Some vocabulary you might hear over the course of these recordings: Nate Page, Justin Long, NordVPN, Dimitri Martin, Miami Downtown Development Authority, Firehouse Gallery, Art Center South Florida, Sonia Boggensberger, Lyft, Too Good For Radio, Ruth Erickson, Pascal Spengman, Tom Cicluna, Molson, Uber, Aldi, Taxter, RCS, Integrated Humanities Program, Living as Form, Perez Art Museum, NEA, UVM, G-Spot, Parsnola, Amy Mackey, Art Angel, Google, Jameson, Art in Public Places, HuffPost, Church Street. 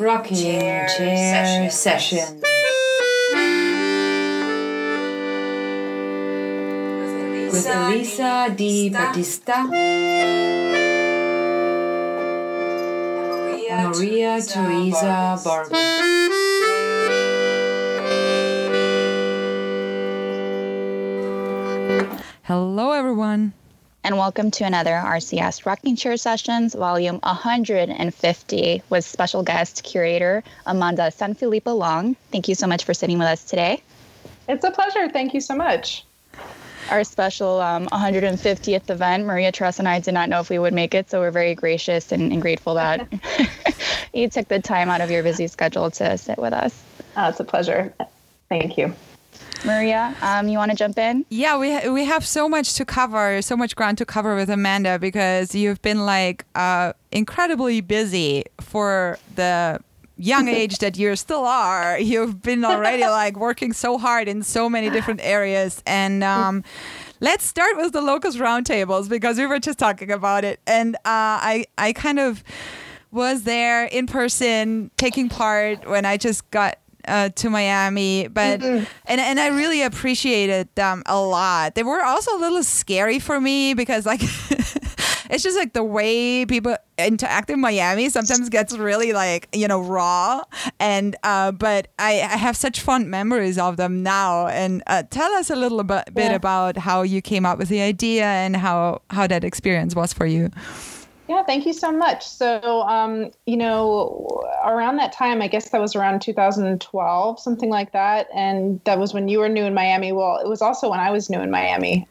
rocking chair sessions. With Elisa Di Battista and Maria Teresa Barber. Hello, everyone. And welcome to another RCS Rocking Chair Sessions, volume 150, with special guest curator Amanda Sanfilippo-Long. Thank you so much for sitting with us today. It's a pleasure. Thank you so much. Our special 150th event, Maria Teresa and I did not know if we would make it, so we're very gracious and grateful that you took the time out of your busy schedule to sit with us. Oh, it's a pleasure. Thank you. Maria, you want to jump in? Yeah, we have so much to cover, so much ground to cover with Amanda, because you've been like incredibly busy for the young age that you still are. You've been already like working so hard in so many different areas. And let's start with the Locust Roundtables, because we were just talking about it. And I kind of was there in person taking part when I just got to Miami, but and I really appreciated them a lot. They were also a little scary for me because like it's just like the way people interact in Miami sometimes gets really like, you know, raw. And but I have such fond memories of them now. And tell us a little bit about how you came up with the idea and how that experience was for you. Yeah, thank you so much. So, you know, around that time, I guess that was around 2012, something like that. And that was when you were new in Miami. Well, it was also when I was new in Miami.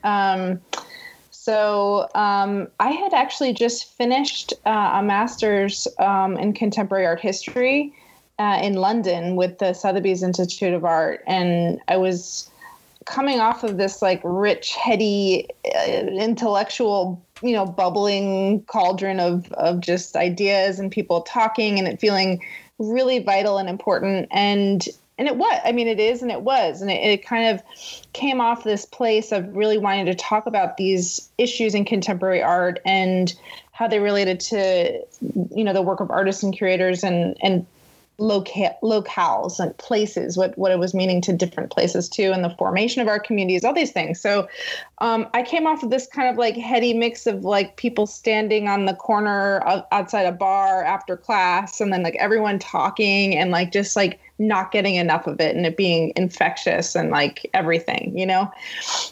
So I had actually just finished a master's in contemporary art history in London with the Sotheby's Institute of Art. And I was coming off of this like rich, heady, intellectual, you know, bubbling cauldron of just ideas and people talking and it feeling really vital and important. And it was, I mean, it is and it was. And it kind of came off this place of really wanting to talk about these issues in contemporary art and how they related to, you know, the work of artists and curators and locales and places, what it was meaning to different places too, and the formation of our communities, all these things. So I came off of this kind of like heady mix of like people standing on the corner outside a bar after class, and then like everyone talking and like just like not getting enough of it and it being infectious and like everything, you know?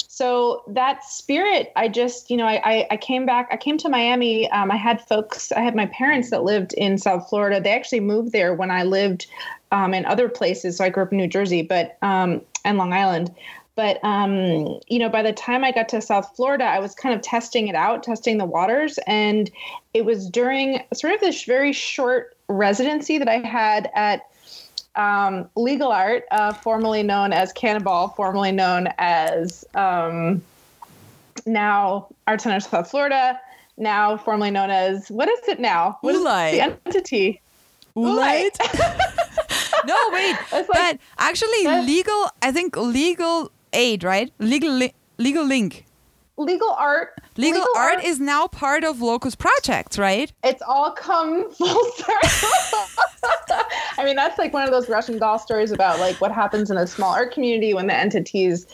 So that spirit, I just, you know, I came to Miami. I had my parents that lived in South Florida. They actually moved there when I lived in other places. So I grew up in New Jersey, but and Long Island. But, you know, by the time I got to South Florida, I was kind of testing it out, testing the waters. And it was during sort of this very short residency that I had at Legal Art, formerly known as Cannonball, formerly known as now Art Center South Florida, now formerly known as, what is it now? What Oolite. Is the entity? Oolite? No, wait. Like, but actually, legal, I think Legal Aid, right? Legal Link. Legal Art. Legal Art is now part of Locust Projects, right? It's all come full circle. I mean, that's like one of those Russian doll stories about like what happens in a small art community when the entities,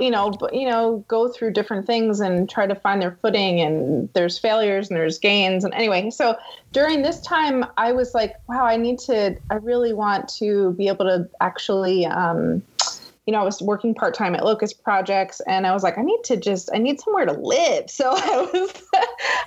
you know, go through different things and try to find their footing, and there's failures and there's gains. And anyway, so during this time, I was like, wow, I really want to be able to actually, you know, I was working part-time at Locust Projects, and I was like, I need somewhere to live. So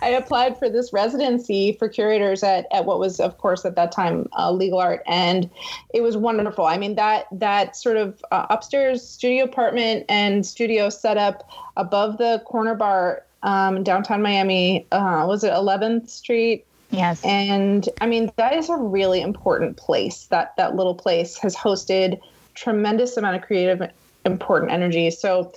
I applied for this residency for curators at what was, of course, at that time, Legal Art. And it was wonderful. I mean, that sort of upstairs studio apartment and studio setup above the corner bar, downtown Miami, was it 11th Street? Yes. And I mean, that is a really important place. That little place has hosted tremendous amount of creative, important energy. So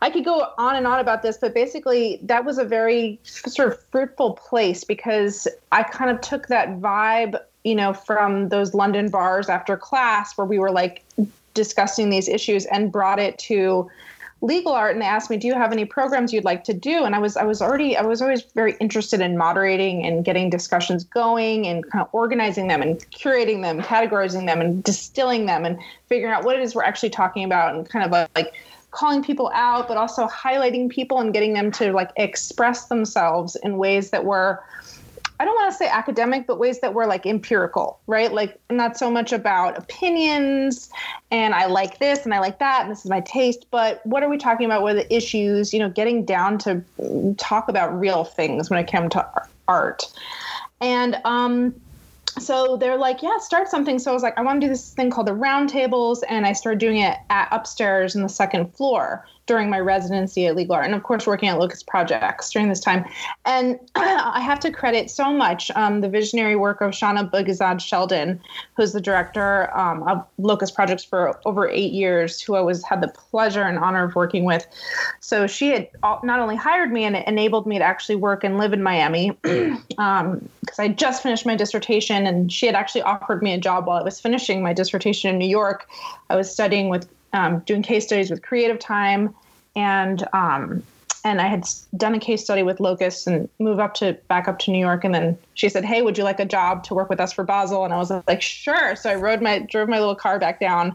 I could go on and on about this, but basically that was a very sort of fruitful place because I kind of took that vibe, you know, from those London bars after class where we were like discussing these issues and brought it to Legal Art, and they asked me, do you have any programs you'd like to do? And I was always very interested in moderating and getting discussions going and kind of organizing them and curating them, categorizing them and distilling them and figuring out what it is we're actually talking about and kind of like calling people out, but also highlighting people and getting them to like express themselves in ways that were, I don't want to say academic, but ways that were like empirical, right? Like not so much about opinions and I like this and I like that and this is my taste, but what are we talking about? What are the issues? You know, getting down to talk about real things when it came to art. And so they're like, yeah, start something. So I was like, I want to do this thing called the Roundtables, and I started doing it upstairs in the second floor during my residency at Legal Art, and of course working at Locust Projects during this time. And I have to credit so much the visionary work of Chana Budgazad Sheldon, who's the director of Locust Projects for over 8 years, who I had the pleasure and honor of working with. So she had not only hired me and it enabled me to actually work and live in Miami, because I just finished my dissertation, and she had actually offered me a job while I was finishing my dissertation in New York. I was studying with doing case studies with Creative Time, and I had done a case study with Locust and moved back up to New York. And then she said, "Hey, would you like a job to work with us for Basel?" And I was like, "Sure." So I drove my little car back down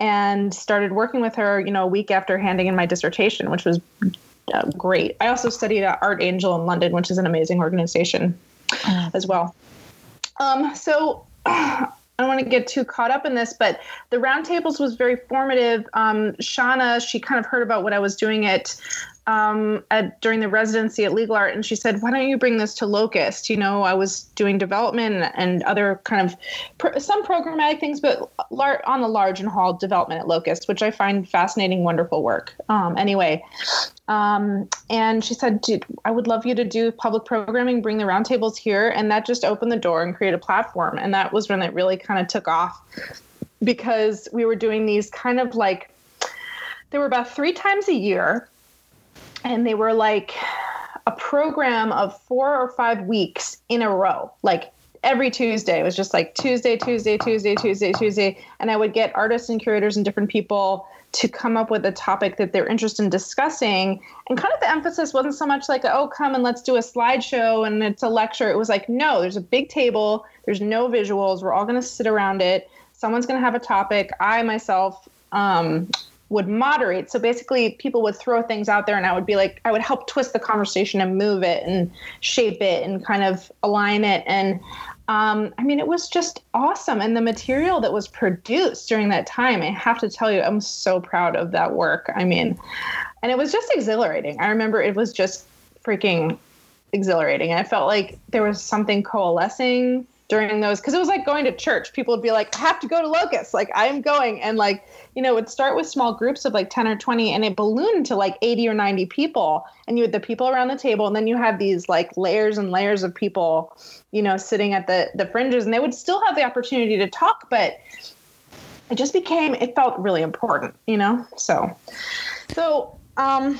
and started working with her, you know, a week after handing in my dissertation, which was great. I also studied at Art Angel in London, which is an amazing organization as well. I don't want to get too caught up in this, but the Roundtables was very formative. Shauna, she kind of heard about what I was doing during the residency at Legal Art, and she said, why don't you bring this to Locust? You know, I was doing development and other kind of some programmatic things, but on the large and haul development at Locust, which I find fascinating, wonderful work. And she said, dude, I would love you to do public programming, bring the Roundtables here. And that just opened the door and created a platform. And that was when it really kind of took off, because we were doing these kind of like, they were about 3 times a year. And they were like a program of 4 or 5 weeks in a row. Like every Tuesday, it was just like Tuesday. And I would get artists and curators and different people to come up with a topic that they're interested in discussing. And kind of the emphasis wasn't so much like, oh, come and let's do a slideshow and it's a lecture. It was like, no, there's a big table. There's no visuals. We're all going to sit around it. Someone's going to have a topic. I myself, would moderate. So basically people would throw things out there and I would help twist the conversation and move it and shape it and kind of align it. And it was just awesome. And the material that was produced during that time, I have to tell you, I'm so proud of that work. And it was just exhilarating. I remember it was just freaking exhilarating. I felt like there was something coalescing during those, because it was like going to church. People would be like, I have to go to Locust. Like, I am going. And like, you know, it would start with small groups of like 10 or 20, and it ballooned to like 80 or 90 people. And you had the people around the table, and then you had these like layers and layers of people, you know, sitting at the fringes, and they would still have the opportunity to talk, but it just it felt really important, you know? So, I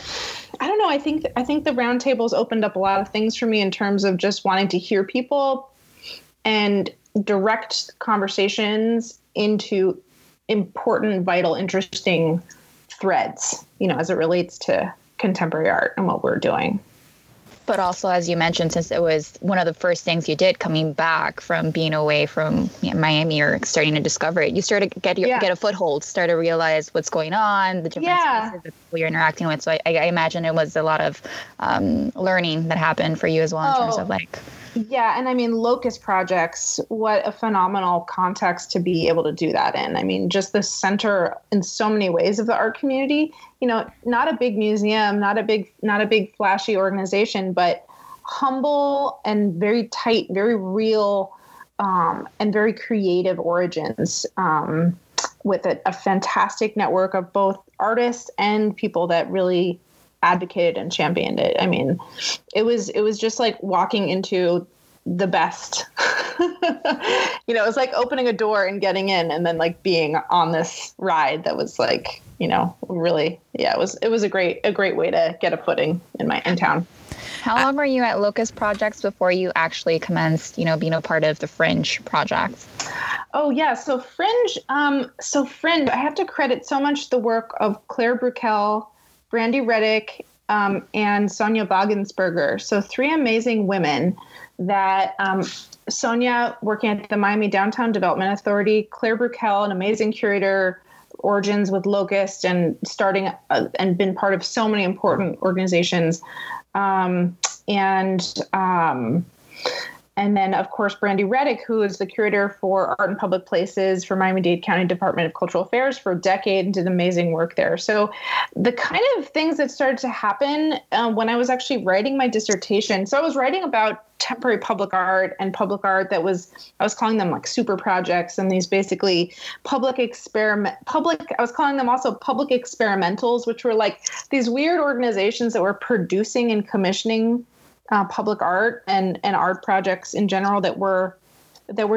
don't know. I think the Roundtables opened up a lot of things for me in terms of just wanting to hear people and direct conversations into important, vital, interesting threads, you know, as it relates to contemporary art and what we're doing. But also, as you mentioned, since it was one of the first things you did coming back from being away from Miami or starting to discover it, you started to get a foothold, start to realize what's going on, the different spaces that people you're interacting with. So I imagine it was a lot of learning that happened for you as well in terms of like... Yeah. And Locust Projects, what a phenomenal context to be able to do that in. Just the center in so many ways of the art community, you know, not a big museum, not a big flashy organization, but humble and very tight, very real, and very creative origins, with a fantastic network of both artists and people that really advocated and championed it. It was just like walking into the best. You know, it was like opening a door and getting in, and then like being on this ride that was like, you know, really, yeah, it was a great way to get a footing in town. How long were you at Locust Projects before you actually commenced, you know, being a part of the Fringe projects? Oh yeah, so Fringe. I have to credit so much the work of Claire Breukel, Brandi Reddick, and Sonia Boggensberger. So three amazing women that Sonia, working at the Miami Downtown Development Authority, Claire Breukel, an amazing curator, origins with Locust and starting and been part of so many important organizations. And then, of course, Brandi Reddick, who is the curator for Art in Public Places for Miami-Dade County Department of Cultural Affairs for a decade and did amazing work there. So the kind of things that started to happen when I was actually writing my dissertation. So I was writing about temporary public art and public art that was, I was calling them like super projects and these basically I was calling them also public experimentals, which were like these weird organizations that were producing and commissioning public art and art projects in general that were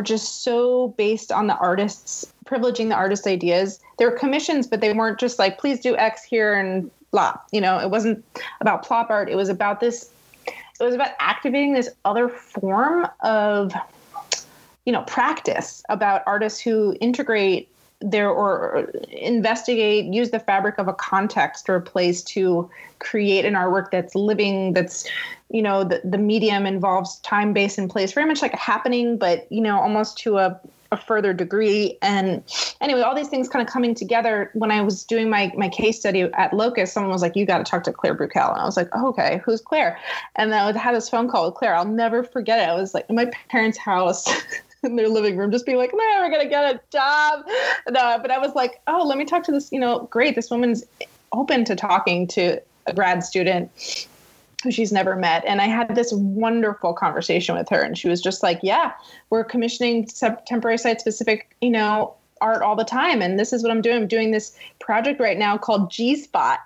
just so based on the artists, privileging the artist's ideas. They were commissions, but they weren't just like, please do X here and blah. You know, it wasn't about plop art. It was about this. It was about activating this other form of, you know, practice about artists who integrate their or investigate, use the fabric of a context or a place to create an artwork that's living, that's, you know, the medium involves time, base, and place, very much like a happening, but, you know, almost to a further degree. And anyway, all these things kind of coming together. When I was doing my case study at Locust, someone was like, you got to talk to Claire Breukel. And I was like, oh, okay, who's Claire? And then I had this phone call with Claire. I'll never forget it. I was like in my parents' house in their living room, just being like, no, we're going to get a job. No, but I was like, oh, let me talk to this, you know, great. This woman's open to talking to a grad student who she's never met. And I had this wonderful conversation with her. And she was just like, yeah, we're commissioning temporary site specific, you know, art all the time. And this is what I'm doing. I'm doing this project right now called G-Spot.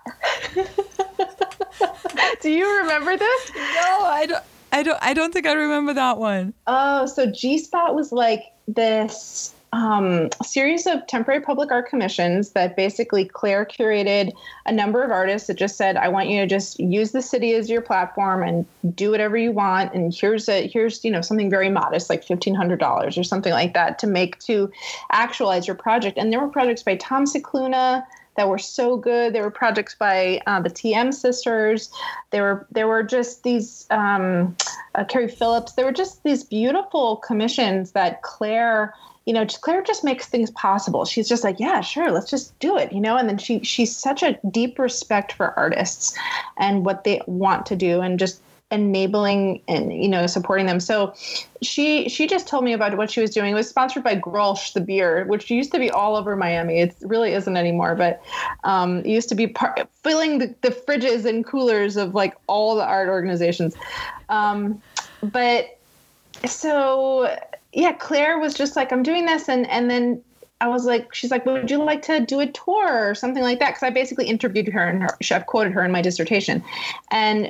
Do you remember this? No, I don't think I remember that one. Oh, so G-Spot was like this series of temporary public art commissions that basically Claire curated a number of artists that just said, I want you to just use the city as your platform and do whatever you want. And here's, you know, something very modest, like $1,500 or something like that to actualize your project. And there were projects by Tom Cicluna that were so good. There were projects by the TM sisters. There were just these, Carrie Phillips. There were just these beautiful commissions that Claire just makes things possible. She's just like, yeah, sure, let's just do it, you know? And then she's such a deep respect for artists and what they want to do and just enabling and, you know, supporting them. So she just told me about what she was doing. It was sponsored by Grolsch, the beer, which used to be all over Miami. It really isn't anymore, but it used to be filling the fridges and coolers of like all the art organizations. But so... yeah, Claire was just like, I'm doing this. And then I was like, she's like, would you like to do a tour or something like that? Because I basically interviewed her and I've quoted her in my dissertation. And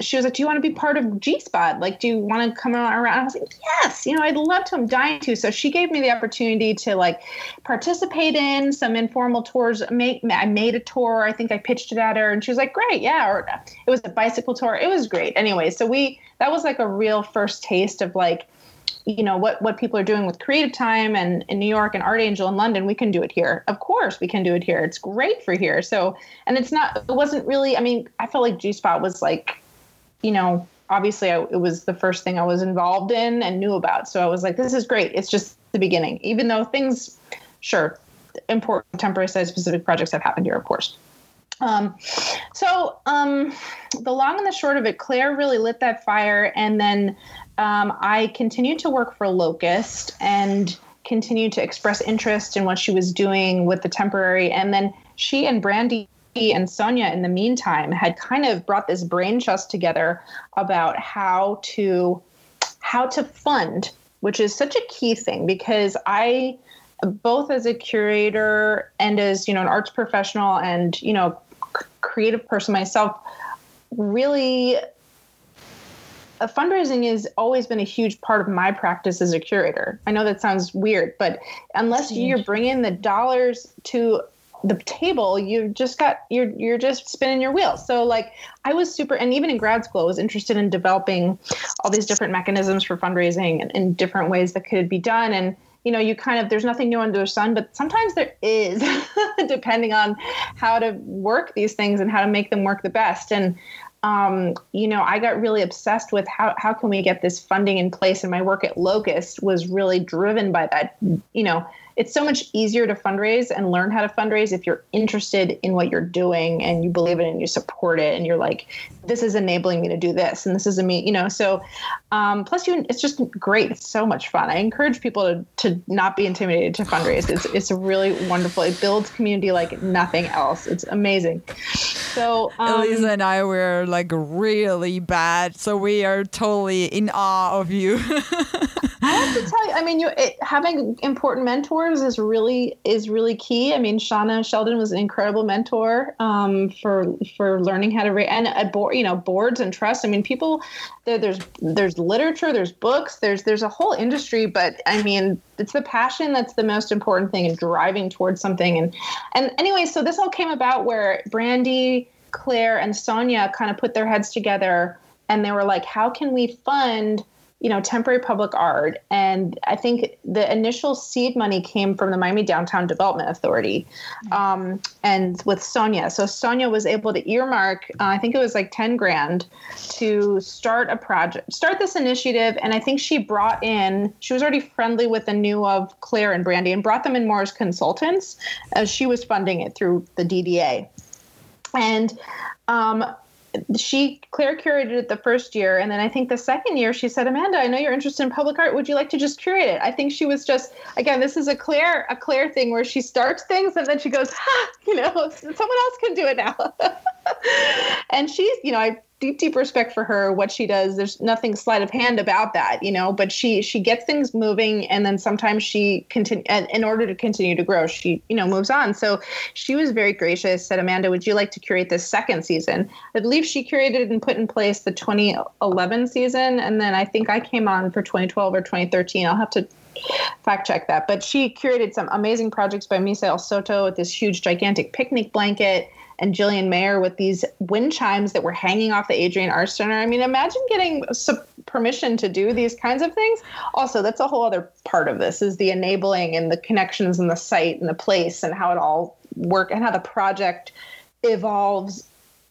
she was like, do you want to be part of G-Spot? Like, do you want to come around? I was like, yes, you know, I'd love to. I'm dying to. So she gave me the opportunity to like participate in some informal tours. I made a tour. I think I pitched it at her and she was like, great. Yeah. Or it was a bicycle tour. It was great. Anyway, so that was like a real first taste of like, you know, what people are doing with Creative Time and in New York and Art Angel in London, we can do it here. Of course we can do it here. It's great for here. So, and I felt like G-Spot was like, you know, obviously it was the first thing I was involved in and knew about. So I was like, this is great. It's just the beginning, even though things, sure, important temporary site specific projects have happened here, of course. So the long and the short of it, Claire really lit that fire. And then I continued to work for Locust and continued to express interest in what she was doing with the temporary. And then she and Brandi and Sonia, in the meantime, had kind of brought this brain trust together about how to fund, which is such a key thing because I, both as a curator and as, you know, an arts professional and, you know, creative person myself, really... fundraising has always been a huge part of my practice as a curator. I know that sounds weird, but unless you're bringing the dollars to the table, you're just spinning your wheels. So like I was and even in grad school, I was interested in developing all these different mechanisms for fundraising and different ways that could be done. And you know, you kind of, there's nothing new under the sun, but sometimes there is, depending on how to work these things and how to make them work the best. And, you know, I got really obsessed with how can we get this funding in place? And my work at Locust was really driven by that. You know, it's so much easier to fundraise and learn how to fundraise if you're interested in what you're doing and you believe it and you support it and you're like, this is enabling me to do this. And this is you know, so, plus it's just great. It's so much fun. I encourage people to not be intimidated to fundraise. It's a really wonderful, it builds community like nothing else. It's amazing. So, Elisa and I were like really bad. So we are totally in awe of you. I have to tell you, I mean, having important mentors is really key. I mean, Chana Sheldon was an incredible mentor for learning how to read, and boards and trusts. I mean, people, there's literature, there's books, there's a whole industry, but I mean, it's the passion that's the most important thing and driving towards something. And anyway, so this all came about where Brandi, Claire, and Sonia kind of put their heads together, and they were like, how can we fund, you know, temporary public art? And I think the initial seed money came from the Miami Downtown Development Authority, and with Sonia. So Sonia was able to earmark, I think it was like $10,000 to start this initiative. And I think she was already friendly with the new of Claire and Brandi and brought them in more as consultants as she was funding it through the DDA. And, Claire curated it the first year. And then I think the second year she said, Amanda, I know you're interested in public art. Would you like to just curate it? I think she was just, again, this is a Claire thing where she starts things and then she goes, you know, someone else can do it now. And she's, you know, I have deep respect for her, what she does. There's nothing sleight of hand about that, you know, but she gets things moving. And then sometimes she in order to continue to grow, she, you know, moves on. So she was very gracious, said, Amanda, would you like to curate this second season? I believe she curated and put in place the 2011 season. And then I think I came on for 2012 or 2013. I'll have to fact check that. But she curated some amazing projects by Misael Soto with this huge, gigantic picnic blanket, and Jillian Mayer with these wind chimes that were hanging off the Adrian Arts Center. I mean, imagine getting permission to do these kinds of things. Also, that's a whole other part of this, is the enabling and the connections and the site and the place and how it all works and how the project evolves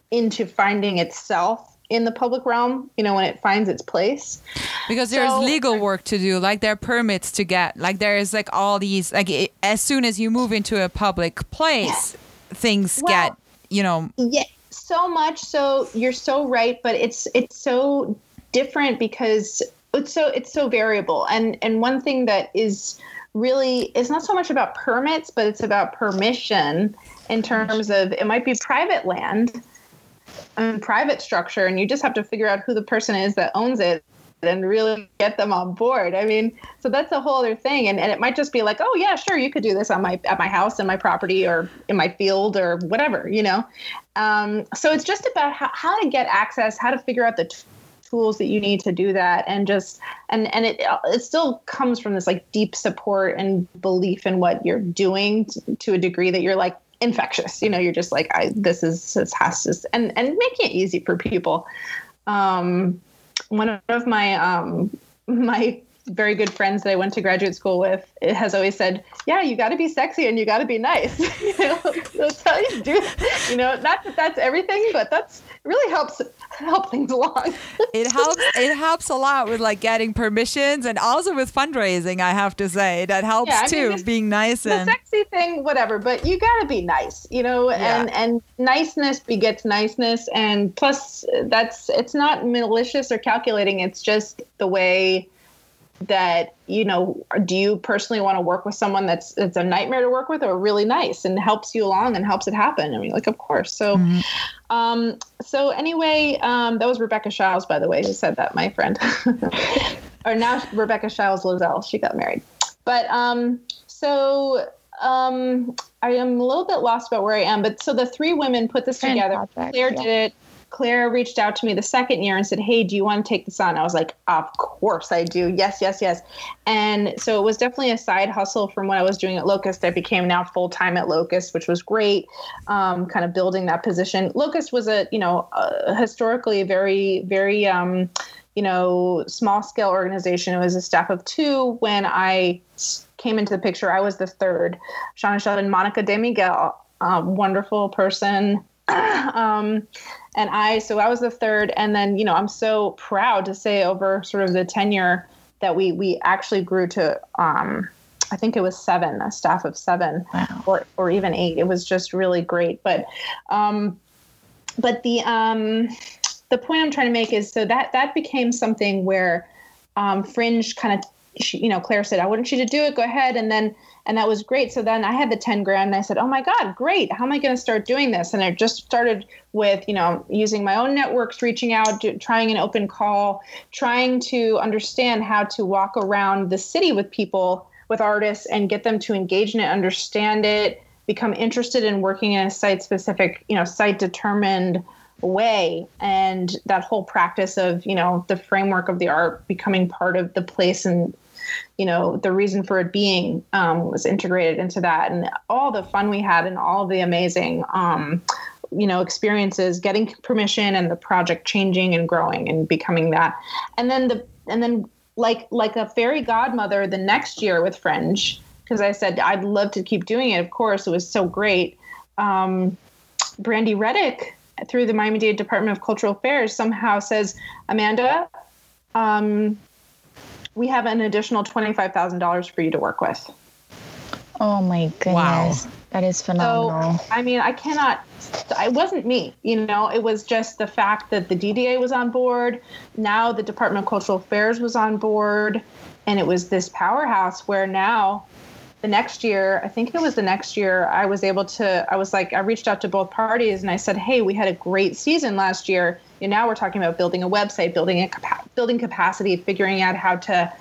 into finding itself in the public realm, you know, when it finds its place. Because there's legal work to do, like there are permits to get, like there is like all these, like as soon as you move into a public place, things get... You know, yeah, so much. So you're so right, but it's so different because it's so variable. And one thing that is really, it's not so much about permits, but it's about permission in terms of, it might be private land and private structure, and you just have to figure out who the person is that owns it and really get them on board. I mean, so that's a whole other thing. And it might just be like, oh yeah, sure, you could do this on at my house and my property or in my field or whatever, you know? So it's just about how to get access, how to figure out the tools that you need to do that. And just, and it still comes from this like deep support and belief in what you're doing to a degree that you're like infectious, you know, you're just like, this has to, and making it easy for people. One of my very good friends that I went to graduate school with has always said, yeah, you got to be sexy and you got to be nice. You know, that's how you do it. You know, not that that's everything, but that's really help things along. It helps a lot with like getting permissions and also with fundraising, I have to say. That helps too, being nice. And the sexy thing, whatever, but you got to be nice, you know, and niceness begets niceness. And plus it's not malicious or calculating. It's just the way that, you know, do you personally want to work with someone that's a nightmare to work with or really nice and helps you along and helps it happen? I mean, like, of course. So, that was Rebecca Shiles, by the way, who said that, my friend. Or now Rebecca Shiles Lozelle, she got married. But, I am a little bit lost about where I am, but so the three women put this together. Claire did it. Claire reached out to me the second year and said, hey, do you want to take this on? I was like, of course I do. Yes, yes, yes. And so it was definitely a side hustle from what I was doing at Locust. I became now full-time at Locust, which was great, kind of building that position. Locust was a, historically very, very, small scale organization. It was a staff of two. When I came into the picture, I was the third. Chana Sheldon, Monica De Miguel, wonderful person. So I was the third. And then, I'm so proud to say over sort of the tenure that we actually grew to, I think it was seven, a staff of seven. Wow. or even eight. It was just really great. But the point I'm trying to make is, so that became something where, Fringe kind of, Claire said, I want you to do it, go ahead. And that was great. So then I had the 10 grand and I said, oh my God, great. How am I going to start doing this? And I just started with, using my own networks, reaching out, trying an open call, trying to understand how to walk around the city with people, with artists, and get them to engage in it, understand it, become interested in working in a site specific, site determined way. And that whole practice of, the framework of the art becoming part of the place and, the reason for it being, was integrated into that, and all the fun we had and all the amazing, experiences, getting permission and the project changing and growing and becoming that. And then like a fairy godmother the next year with Fringe, because I said, I'd love to keep doing it. Of course, it was so great. Brandi Reddick, through the Miami-Dade Department of Cultural Affairs, somehow says, Amanda, we have an additional $25,000 for you to work with. Oh my goodness. Wow. That is phenomenal. So, it wasn't me, it was just the fact that the DDA was on board. Now the Department of Cultural Affairs was on board, and it was this powerhouse where now the next year, I think it was the next year, I reached out to both parties and I said, hey, we had a great season last year. And now we're talking about building a website, building capacity, figuring out how to,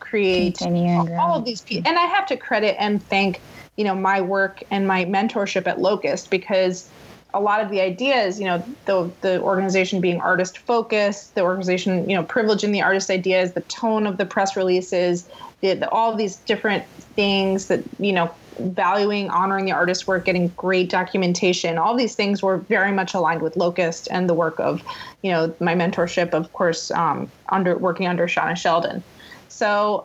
create all of these pieces. And I have to credit and thank, my work and my mentorship at Locust, because a lot of the ideas, the organization being artist focused, the organization, privileging the artist ideas, the tone of the press releases, all of these different things that, valuing, honoring the artist's work, getting great documentation, all these things were very much aligned with Locust and the work of, my mentorship, of course, working under Chana Sheldon. So,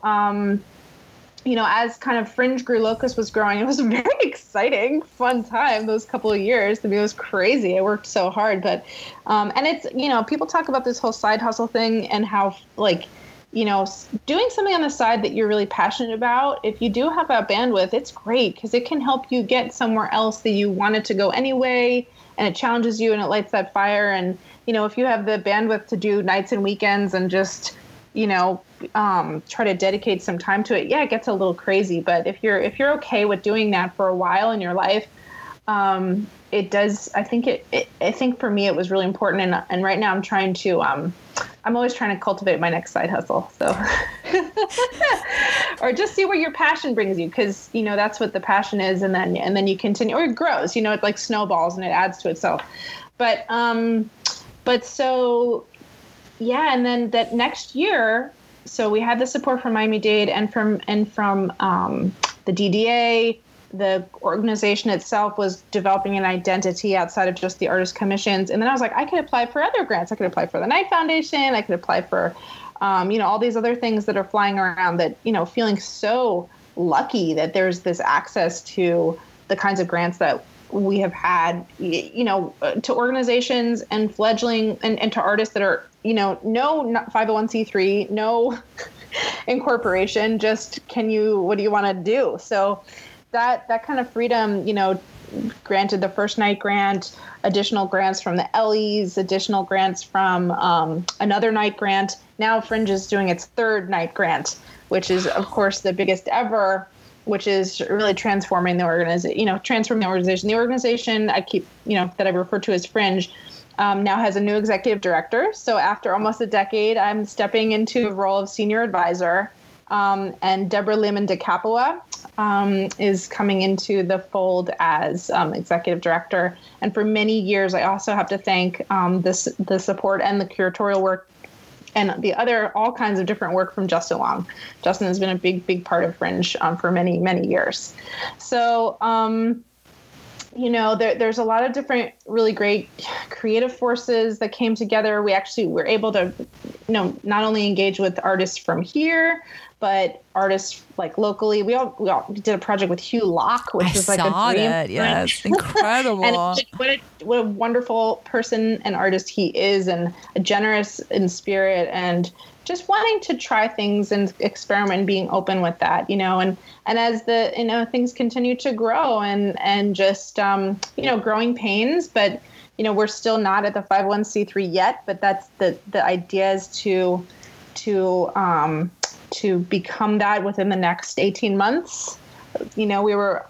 as kind of Fringe grew, Locust was growing. It was a very exciting, fun time, those couple of years. I mean, it was crazy. I worked so hard, but, and it's, people talk about this whole side hustle thing and how, doing something on the side that you're really passionate about, if you do have that bandwidth, it's great because it can help you get somewhere else that you wanted to go anyway, and it challenges you and it lights that fire. And, if you have the bandwidth to do nights and weekends and just, try to dedicate some time to it, yeah, it gets a little crazy. But if you're okay with doing that for a while in your life, it does. I think for me, it was really important. And right now I'm trying to, I'm always trying to cultivate my next side hustle. So, or just see where your passion brings you. Cause that's what the passion is. And then you continue, or it grows, it like snowballs and it adds to itself. And then that next year, so we had the support from Miami-Dade and from the DDA. The organization itself was developing an identity outside of just the artist commissions. And then I was like, I could apply for other grants. I could apply for the Knight Foundation. I could apply for, all these other things that are flying around that, feeling so lucky that there's this access to the kinds of grants that we have had, to organizations and fledgling and to artists that are, not 501c3, no incorporation, just what do you want to do? So that kind of freedom, granted the first night grant, additional grants from the Ellie's, additional grants from another night grant. Now Fringe is doing its third night grant, which is, of course, the biggest ever, which is really transforming the organization, transforming the organization. The organization I keep, that I refer to as Fringe, now has a new executive director. So after almost a decade, I'm stepping into the role of senior advisor. And Deborah Lehman DeCapua is coming into the fold as executive director. And for many years, I also have to thank the support and the curatorial work and the other all kinds of different work from Justin Long. Justin has been a big, big part of Fringe for many, many years. So, you know, there's a lot of different really great creative forces that came together. We actually were able to, you know, not only engage with artists from here, but artists like locally. We all did a project with Hugh Locke, which is like a dream. Yes, incredible. And what a wonderful person and artist he is, and generous in spirit, and just wanting to try things and experiment and being open with that, you know, and as the, you know, things continue to grow and just, you know, growing pains, but, you know, we're still not at the 501c3 yet, but that's the idea is to become that within the next 18 months. You know, we were,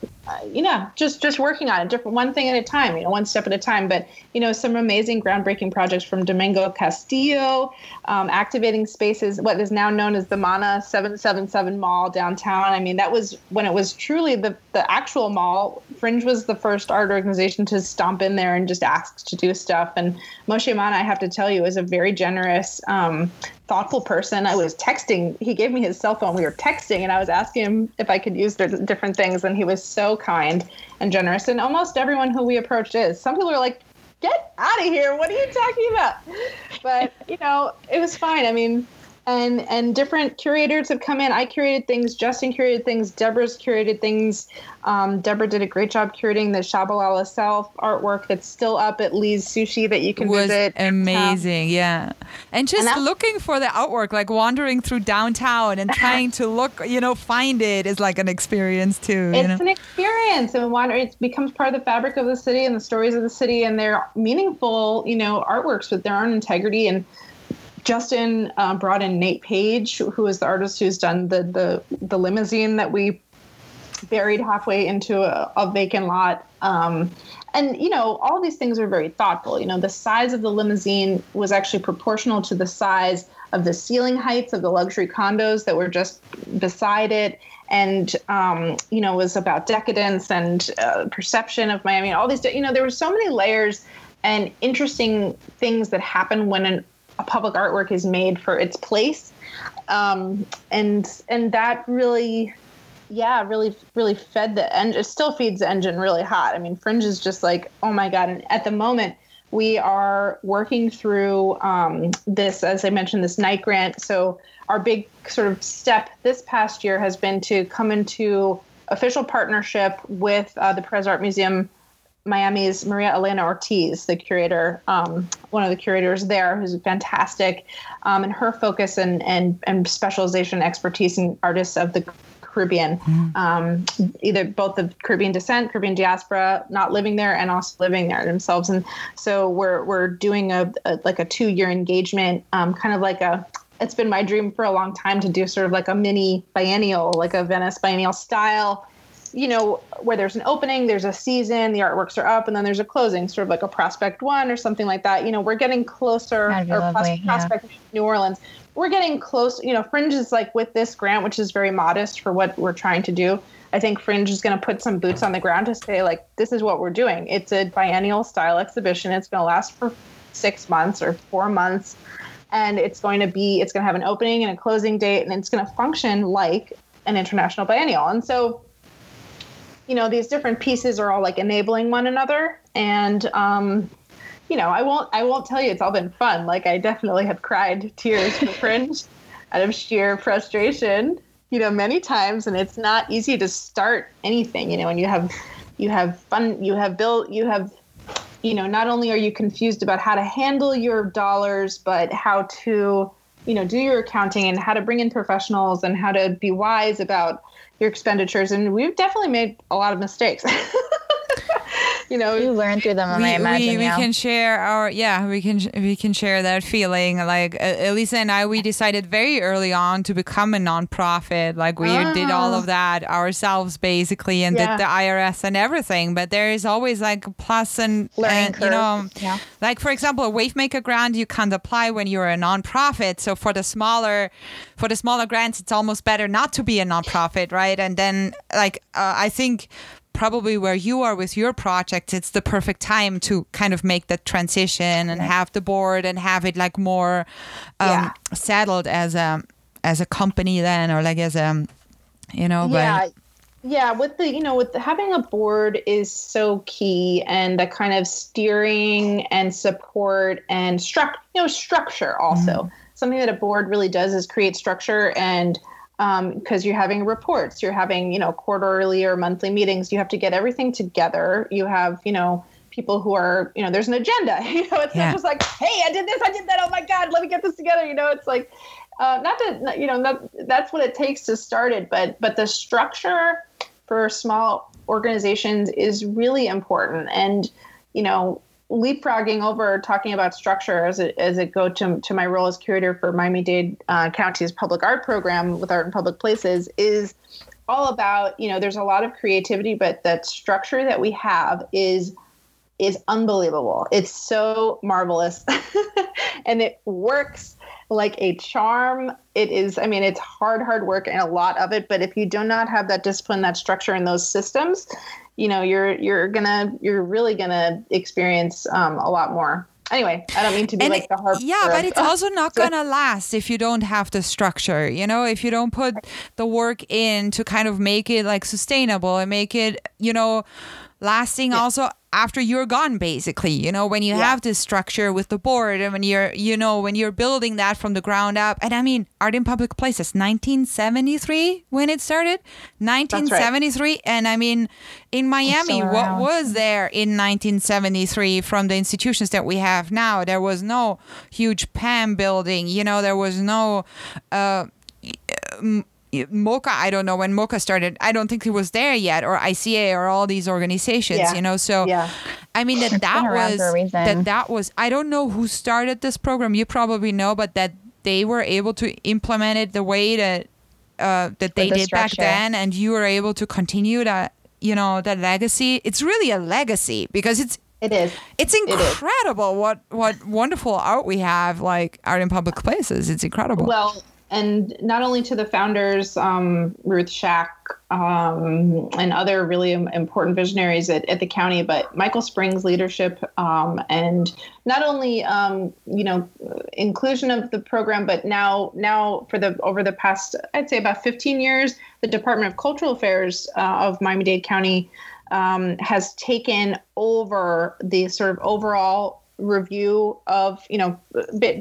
you know, just working on it, different one thing at a time, you know, one step at a time. But, you know, some amazing groundbreaking projects from Domingo Castillo, activating spaces, what is now known as the Mana 777 Mall downtown. I mean, that was when it was truly the actual mall. Fringe was the first art organization to stomp in there and just ask to do stuff. And Moshe Mana, I have to tell you, is a very generous, thoughtful person. I was texting. He gave me his cell phone. We were texting, and I was asking him if I could use different things, and he was so kind and generous. And almost everyone who we approached is. Some people are like, "Get out of here! What are you talking about?" But you know, it was fine. I mean, and different curators have come in. I curated things. Justin curated things. Deborah's curated things. Deborah did a great job curating the Shabalala Self artwork that's still up at Lee's Sushi that you can visit. It was amazing, yeah. And just looking for the artwork, like wandering through downtown and trying to look, you know, find it is like an experience too. It's an experience. And wandering, it becomes part of the fabric of the city and the stories of the city, and they're meaningful, you know, artworks with their own integrity. And Justin brought in Nate Page, who is the artist who's done the limousine that we buried halfway into a vacant lot. And, you know, all these things are very thoughtful. You know, the size of the limousine was actually proportional to the size of the ceiling heights of the luxury condos that were just beside it. And, you know, it was about decadence and perception of Miami. All these, you know, there were so many layers and interesting things that happen when a public artwork is made for its place. And that really... Yeah, really, really fed the engine. It still feeds the engine really hot. I mean, Fringe is just like, oh my God. And at the moment, we are working through this, as I mentioned, this Knight grant. So our big sort of step this past year has been to come into official partnership with the Perez Art Museum, Miami's Maria Elena Ortiz, the curator, one of the curators there, who's fantastic. And her focus and specialization expertise in artists of the Caribbean, either both of Caribbean descent, Caribbean diaspora, not living there, and also living there themselves. And so we're doing a 2-year engagement, kind of like a. It's been my dream for a long time to do sort of like a mini biennial, like a Venice biennial style, you know, where there's an opening, there's a season, the artworks are up, and then there's a closing, sort of like a Prospect One or something like that. You know, we're getting closer. That'd be lovely, yeah. Prospect New Orleans. We're getting close, you know, Fringe is like with this grant, which is very modest for what we're trying to do. I think Fringe is going to put some boots on the ground to say, like, this is what we're doing. It's a biennial style exhibition. It's going to last for 6 months or 4 months. And it's going to have an opening and a closing date, and it's going to function like an international biennial. And so, you know, these different pieces are all like enabling one another. And, you know, I won't tell you it's all been fun. Like, I definitely have cried tears for Fringe out of sheer frustration, you know, many times. And it's not easy to start anything, you know, and you have fun, you know, not only are you confused about how to handle your dollars, but how to, you know, do your accounting and how to bring in professionals and how to be wise about your expenditures. And we've definitely made a lot of mistakes. you know, you learn through them. I imagine we can share our we can share that feeling. Like Elisa and I, we decided very early on to become a nonprofit. Like we did all of that ourselves basically, and did the IRS and everything. But there is always like a plus and you know, like for example, a Wavemaker grant you can't apply when you're a nonprofit. So for the smaller grants, it's almost better not to be a nonprofit, right? And then like I think, probably where you are with your project, it's the perfect time to kind of make that transition and have the board and have it like more settled as a company then, or like as a, you know, with having a board is so key, and the kind of steering and support and structure also. Mm-hmm. Something that a board really does is create structure, and because you're having reports, you're having, you know, quarterly or monthly meetings, you have to get everything together. You have, you know, people who are, you know, there's an agenda, you know, it's not just like, hey, I did this, I did that. Oh my God, let me get this together. You know, it's like, that's what it takes to start it. But the structure for small organizations is really important. And, you know, leapfrogging over talking about structure as it go to my role as curator for Miami-Dade County's public art program with Art in Public Places is all about, you know, there's a lot of creativity, but that structure that we have is unbelievable. It's so marvelous and it works like a charm. It is, I mean, it's hard work and a lot of it, but if you do not have that discipline, that structure and those systems, you know, you're really gonna experience a lot more. Anyway, I don't mean to be and like the hard. Yeah, but it's also not gonna last if you don't have the structure. You know, if you don't put the work in to kind of make it like sustainable and make it, you know, lasting also after you're gone, basically, you know, when you have this structure with the board and when you're, you know, when you're building that from the ground up. And I mean, Art in Public Places, 1973, when it started, 1973. Right. And I mean, in Miami, what was there in 1973 from the institutions that we have now? There was no huge PAM building, you know, there was no, MoCA, I don't know when MoCA started. I don't think it was there yet, or ICA, or all these organizations, you know. So, I mean, that was. I don't know who started this program. You probably know, but that they were able to implement it the way that they did back then, and you were able to continue that. You know, that legacy. It's really a legacy because it is. It's incredible what wonderful art we have, like Art in Public Places. It's incredible. Well. And not only to the founders, Ruth Schack, and other really important visionaries at the county, but Michael Spring's leadership, and not only, you know, inclusion of the program, but now over the past, I'd say about 15 years, the Department of Cultural Affairs of Miami-Dade County has taken over the sort of overall review of, you know,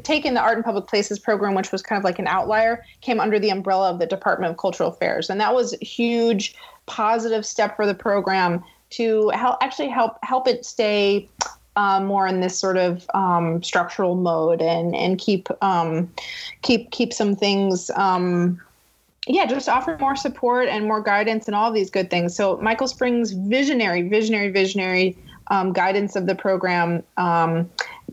taking the Art in Public Places program, which was kind of like an outlier, came under the umbrella of the Department of Cultural Affairs. And that was a huge positive step for the program to help it stay more in this sort of structural mode and keep some things, just offer more support and more guidance and all these good things. So Michael Spring's visionary guidance of the program.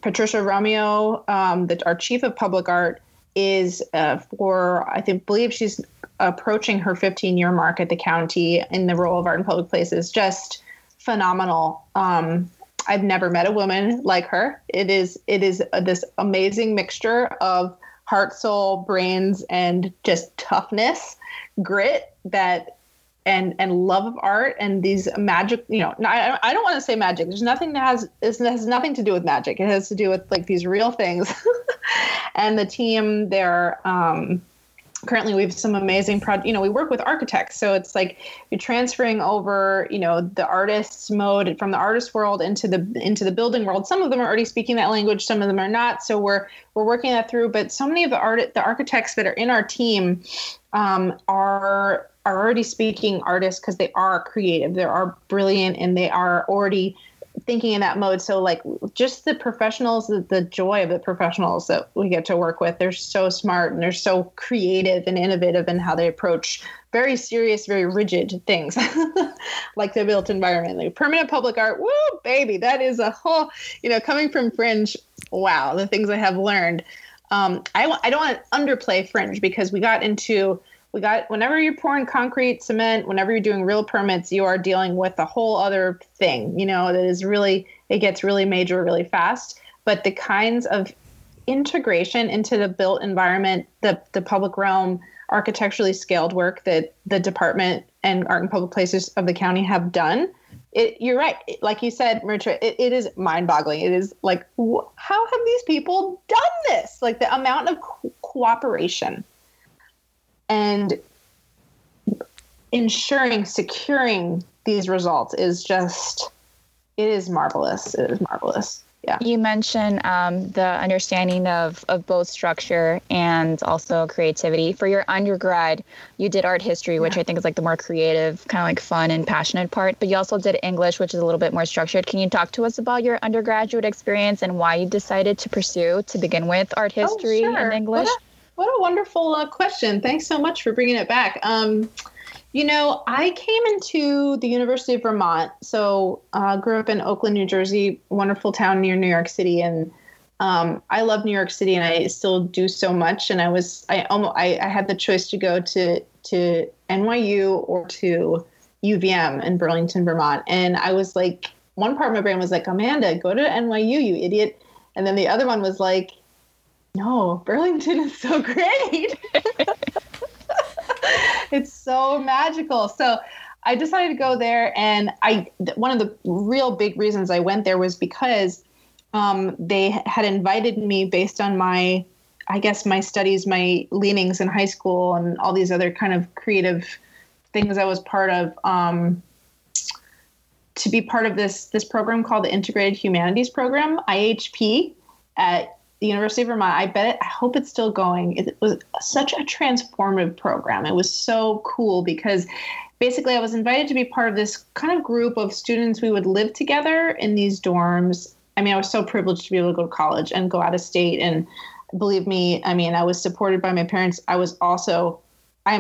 Patricia Romeo, our chief of public art, is I believe she's approaching her 15-year mark at the county in the role of Art in Public Places. Just phenomenal. I've never met a woman like her. It is this amazing mixture of heart, soul, brains, and just toughness, grit that. And love of art and these magic, you know, I don't want to say magic. There's nothing that has nothing to do with magic. It has to do with like these real things. And the team there, currently we have some amazing projects, you know, we work with architects. So it's like you're transferring over, you know, the artist's mode from the artist world into the building world. Some of them are already speaking that language. Some of them are not. So we're working that through. But so many of the architects that are in our team are already speaking artists because they are creative, they are brilliant, and they are already thinking in that mode. So like just the professionals, the joy of the professionals that we get to work with, they're so smart and they're so creative and innovative in how they approach very serious, very rigid things like the built environment, like permanent public art. Woo, baby, that is a whole, coming from Fringe. Wow. The things I have learned. I don't want to underplay Fringe because whenever you're pouring concrete, cement, whenever you're doing real permits, you are dealing with a whole other thing, that is really, it gets really major really fast. But the kinds of integration into the built environment, the public realm, architecturally scaled work that the department and Art and Public Places of the county have done, you're right. Like you said, Maritra, it is mind-boggling. It is like, how have these people done this? Like the amount of cooperation and securing these results is just, it is marvelous. It is marvelous. Yeah. You mentioned the understanding of both structure and also creativity. For your undergrad, you did art history, which I think is like the more creative, kind of like fun and passionate part. But you also did English, which is a little bit more structured. Can you talk to us about your undergraduate experience and why you decided to pursue, to begin with, art history and English? What a wonderful question. Thanks so much for bringing it back. I came into the University of Vermont, so grew up in Oakland, New Jersey, wonderful town near New York City, and I love New York City, and I still do so much. And I had the choice to go to NYU or to UVM in Burlington, Vermont, and I was like, one part of my brain was like, Amanda, go to NYU, you idiot, and then the other one was like, no, Burlington is so great. It's so magical. So I decided to go there. And one of the real big reasons I went there was because they had invited me based on my studies, my leanings in high school and all these other kind of creative things I was part of, to be part of this program called the Integrated Humanities Program, IHP, at the University of Vermont. I hope it's still going. It was such a transformative program. It was so cool because basically I was invited to be part of this kind of group of students. We would live together in these dorms. I mean, I was so privileged to be able to go to college and go out of state. And believe me, I mean, I was supported by my parents. I am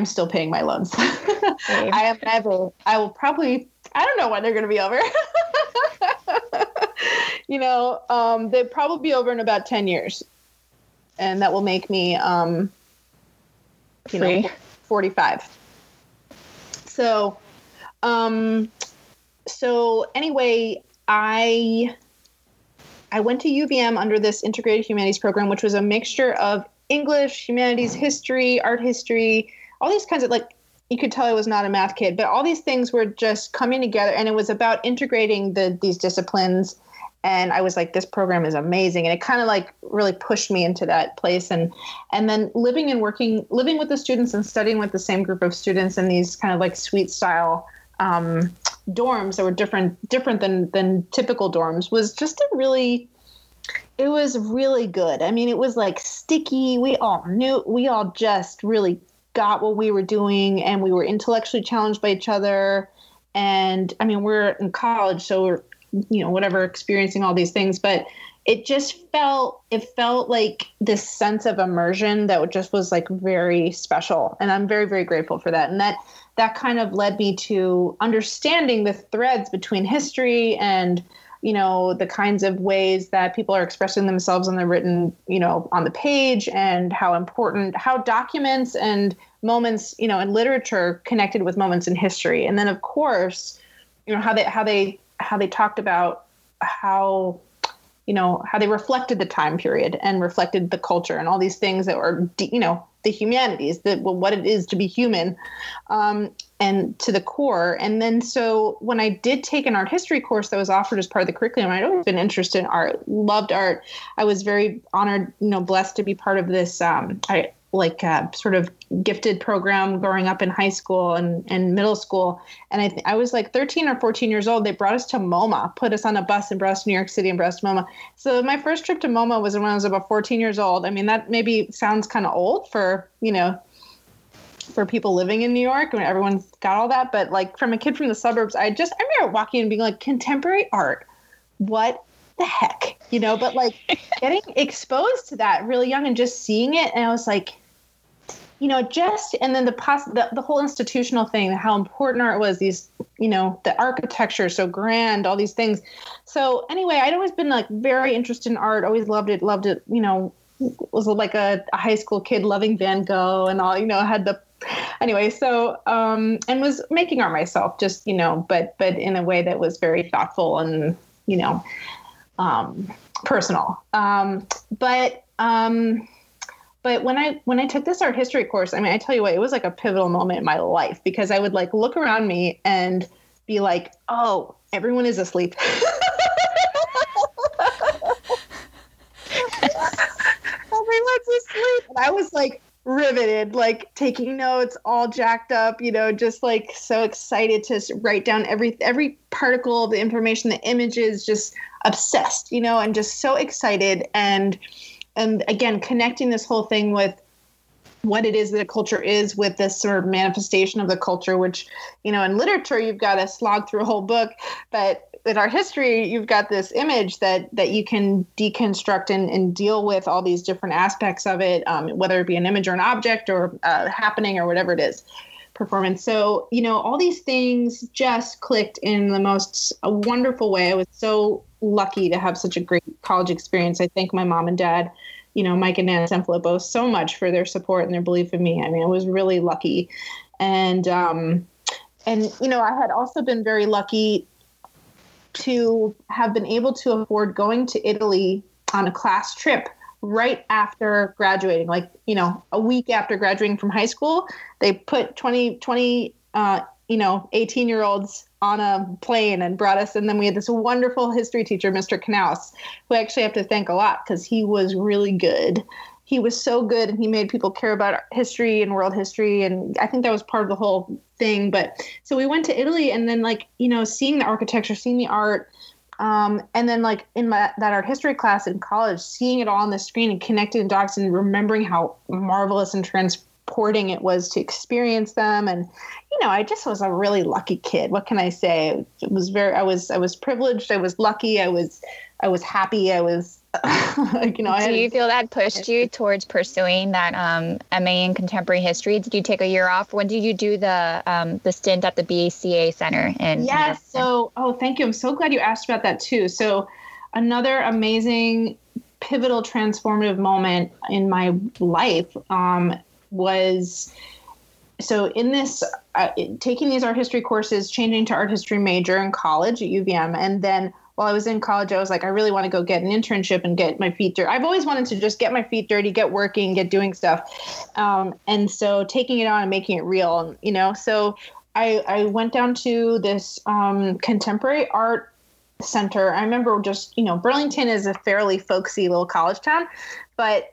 still paying my loans. I will probably, I don't know when they're going to be over. They'll probably be over in about 10 years. And that will make me, free. 45. So anyway, I went to UVM under this Integrated Humanities Program, which was a mixture of English, humanities, history, art history, all these kinds of, like, you could tell I was not a math kid, but all these things were just coming together, and it was about integrating these disciplines. And I was like, this program is amazing. And it kind of like really pushed me into that place. And then living and working, living with the students and studying with the same group of students in these kind of like suite style dorms that were different than typical dorms was just it was really good. I mean, it was like sticky. We all just really got what we were doing, and we were intellectually challenged by each other. And I mean, we're in college, so we're, experiencing all these things, but it just felt like this sense of immersion that just was like very special. And I'm very, very grateful for that. And that kind of led me to understanding the threads between history and, the kinds of ways that people are expressing themselves on the written, on the page, and how important, how documents and moments, in literature connected with moments in history. And then of course, how they talked about how they reflected the time period and reflected the culture and all these things that were, the humanities, what it is to be human, and to the core. And then, so when I did take an art history course that was offered as part of the curriculum, I'd always been interested in art, loved art. I was very honored, blessed to be part of this, sort of gifted program growing up in high school and middle school. And I was like 13 or 14 years old. They brought us to MoMA, put us on a bus and brought us to New York City and brought us to MoMA. So my first trip to MoMA was when I was about 14 years old. I mean, that maybe sounds kind of old for people living in New York, when everyone's got all that. But like from a kid from the suburbs, I remember walking and being like, contemporary art. what the heck, you know, but like getting exposed to that really young and just seeing it. And I was like, you know, just, and then the whole institutional thing, how important art was, these, you know, the architecture, so grand, all these things. So anyway, I'd always been like very interested in art, always loved it, you know, was like a high school kid loving Van Gogh and all, you know, and was making art myself, just, you know, but in a way that was very thoughtful and, you know, personal. But when I took this art history course, I mean, I tell you what, it was like a pivotal moment in my life, because I would like look around me and be like, oh, everyone is asleep. Everyone's asleep. And I was like riveted, like taking notes, all jacked up, you know, just like so excited to write down every particle of the information, the images, just obsessed, you know, and just so excited. And again, connecting this whole thing with what it is that a culture is with this sort of manifestation of the culture, which, you know, in literature, you've got to slog through a whole book. But with art history, you've got this image that you can deconstruct and deal with all these different aspects of it, whether it be an image or an object or happening or whatever it is, performance. So, you know, all these things just clicked in the most wonderful way. I was so lucky to have such a great college experience. I thank my mom and dad, you know, Mike and Anna Sanfilippo, so much for their support and their belief in me. I mean, I was really lucky. And you know, I had also been very lucky to have been able to afford going to Italy on a class trip right after graduating, like, you know, a week after graduating from high school. They put 18-year-olds on a plane and brought us. And then we had this wonderful history teacher, Mr. Knaus, who I actually have to thank a lot because he was really good. He was so good, and he made people care about history and world history. And I think that was part of the whole thing. But so we went to Italy, and then, like, you know, seeing the architecture, seeing the art, and then like in that art history class in college, seeing it all on the screen and connecting dots and remembering how marvelous and transporting it was to experience them. And, you know, I just was a really lucky kid. What can I say? It was I was privileged. I was lucky. I was happy. I was, like, you know. Do you feel that pushed you towards pursuing that MA in contemporary history? Did you take a year off? When did you do the stint at the BCA Center? Yes. So, thank you. I'm so glad you asked about that too. So another amazing, pivotal, transformative moment in my life was, so in this, taking these art history courses, changing to art history major in college at UVM, and then while I was in college, I was like, I really want to go get an internship and get my feet dirty. I've always wanted to just get my feet dirty, get working, get doing stuff. And so taking it on and making it real, you know. So I went down to this contemporary art center. I remember just, you know, Burlington is a fairly folksy little college town, but,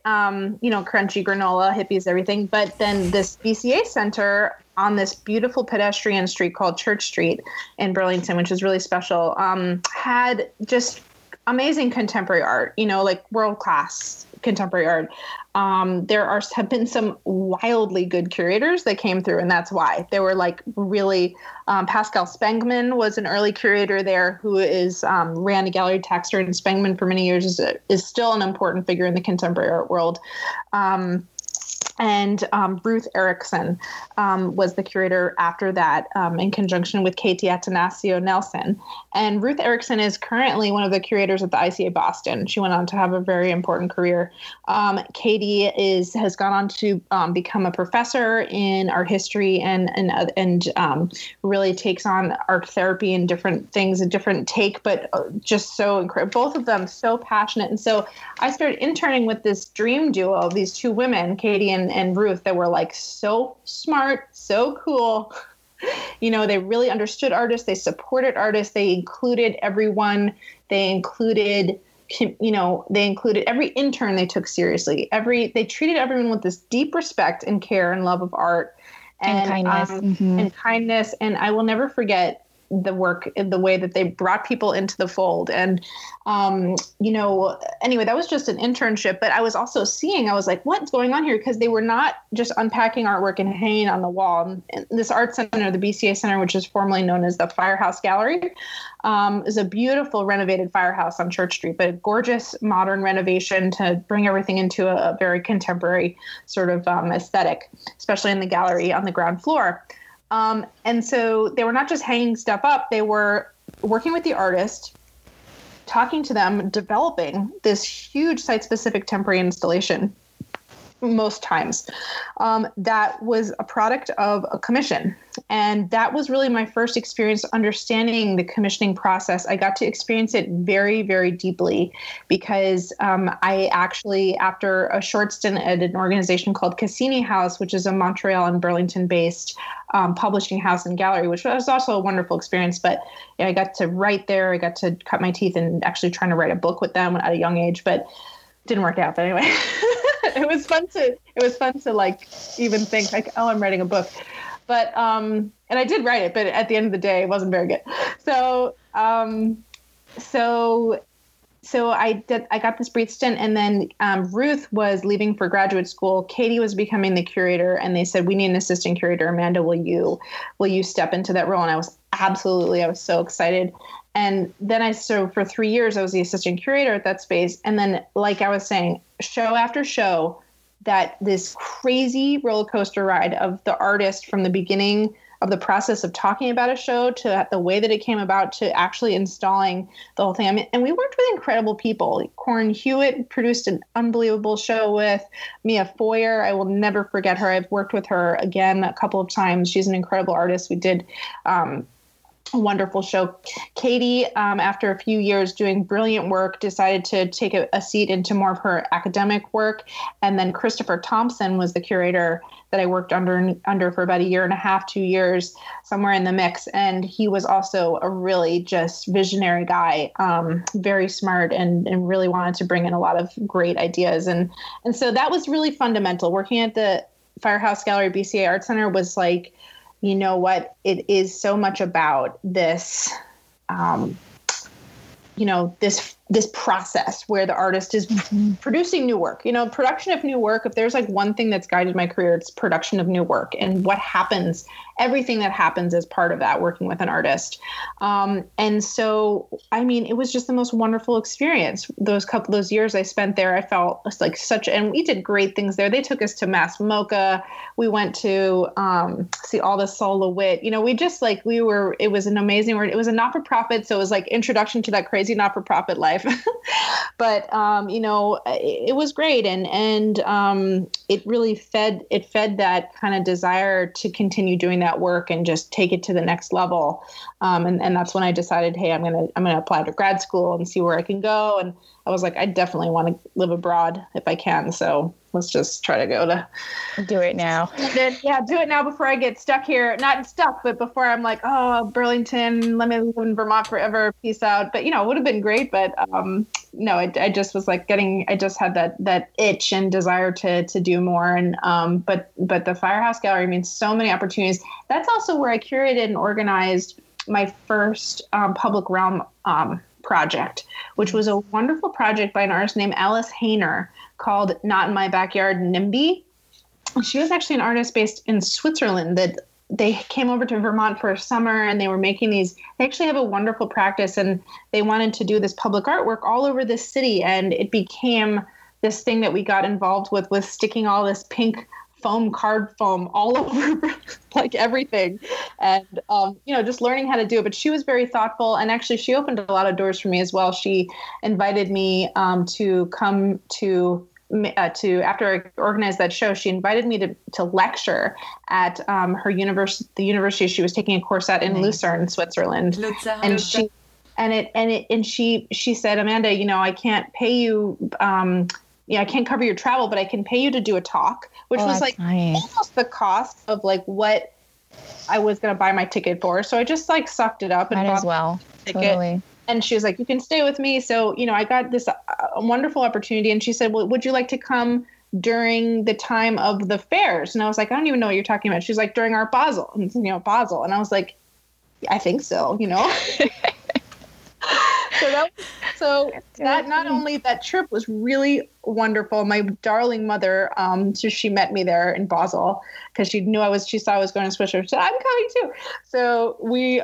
you know, crunchy granola, hippies, everything. But then this BCA Center on this beautiful pedestrian street called Church Street in Burlington, which was really special, had just amazing contemporary art, you know, like world-class contemporary art. There have been some wildly good curators that came through, and that's why. They were like really, Pascal Spengman was an early curator there who is, ran a gallery, Taxter, and Spengman for many years is still an important figure in the contemporary art world. And Ruth Erickson was the curator after that, in conjunction with Katie Atanasio Nelson. And Ruth Erickson is currently one of the curators at the ICA Boston. She went on to have a very important career. Katie has gone on to become a professor in art history and really takes on art therapy and different things, a different take, but just so incredible. Both of them so passionate. And so I started interning with this dream duo of these two women, Katie and Ruth, that were like so smart, so cool. You know, they really understood artists. They supported artists. They included everyone. They included every intern they took seriously. They treated everyone with this deep respect and care and love of art and kindness. And I will never forget the work in the way that they brought people into the fold. And, anyway, that was just an internship, but I was also seeing, I was like, what's going on here? Because they were not just unpacking artwork and hanging on the wall. And this art center, the BCA Center, which is formerly known as the Firehouse Gallery, is a beautiful renovated firehouse on Church Street, but a gorgeous modern renovation to bring everything into a very contemporary sort of aesthetic, especially in the gallery on the ground floor. And so they were not just hanging stuff up. They were working with the artist, talking to them, developing this huge site-specific temporary installation most times. That was a product of a commission. And that was really my first experience understanding the commissioning process. I got to experience it very, very deeply because I actually, after a short stint at an organization called Cassini House, which is a Montreal and Burlington-based publishing house and gallery, which was also a wonderful experience. But I got to write there. I got to cut my teeth in actually trying to write a book with them at a young age, but didn't work out. But anyway, it was fun to like even think like, oh, I'm writing a book. But, and I did write it, but at the end of the day, it wasn't very good. So I got this brief stint, and then Ruth was leaving for graduate school. Katie was becoming the curator, and they said, we need an assistant curator. Amanda, will you step into that role? And I was so excited. And then for 3 years, I was the assistant curator at that space. And then, like I was saying, show after show, that this crazy roller coaster ride of the artist from the beginning of the process of talking about a show to the way that it came about to actually installing the whole thing. I mean, and we worked with incredible people. Corin Hewitt produced an unbelievable show with Mia Foyer. I will never forget her. I've worked with her again a couple of times. She's an incredible artist. We did a wonderful show. Katie, after a few years doing brilliant work, decided to take a seat into more of her academic work. And then Christopher Thompson was the curator that I worked under for about a year and a half, 2 years, somewhere in the mix. And he was also a really just visionary guy, very smart and really wanted to bring in a lot of great ideas. And so that was really fundamental. Working at the Firehouse Gallery BCA Art Center was like, you know what, it is so much about this, this process where the artist is producing new work, production of new work. If there's like one thing that's guided my career, it's production of new work and what happens, everything that happens is part of that, working with an artist. And so, I mean, it was just the most wonderful experience. Those years I spent there, I felt like and we did great things there. They took us to Mass Mocha. We went to see all the Sol LeWitt. It was an amazing word. It was a not-for-profit, so it was like introduction to that crazy not-for-profit life. But, it was great. And it fed that kind of desire to continue doing that work and just take it to the next level. And that's when I decided, hey, I'm going to apply to grad school and see where I can go. And I was like, I definitely want to live abroad if I can. So let's just try to go to do it now. Yeah. Do it now before I get stuck here, not stuck, but before I'm like, oh, Burlington, let me live in Vermont forever. Peace out. But it would have been great. But I just was like I just had that itch and desire to do more. And, but the Firehouse Gallery means so many opportunities. That's also where I curated and organized my first public realm project, which was a wonderful project by an artist named Alice Hainer called Not in My Backyard, NIMBY. She was actually an artist based in Switzerland that they came over to Vermont for a summer, and they were making these. They actually have a wonderful practice, and they wanted to do this public artwork all over this city. And it became this thing that we got involved with sticking all this pink card foam all over like everything, and just learning how to do it. But she was very thoughtful, and actually she opened a lot of doors for me as well. She invited me to come to after I organized that show. She invited me to lecture at her university, the university she was taking a course at in Lucerne, Switzerland. She said, Amanda, I can't pay you. I can't cover your travel, but I can pay you to do a talk, which was like nice. Almost the cost of like what I was going to buy my ticket for. So I just like sucked it up and bought the ticket. Totally. And she was like, you can stay with me. So, I got this wonderful opportunity, and she said, well, would you like to come during the time of the fairs? And I was like, I don't even know what you're talking about. She's like, during Art Basel, and Basel. And I was like, I think so, you know. So that not only that trip was really wonderful. My darling mother, so she met me there in Basel because she knew she saw I was going to Swisher. She said, "I'm coming too." So we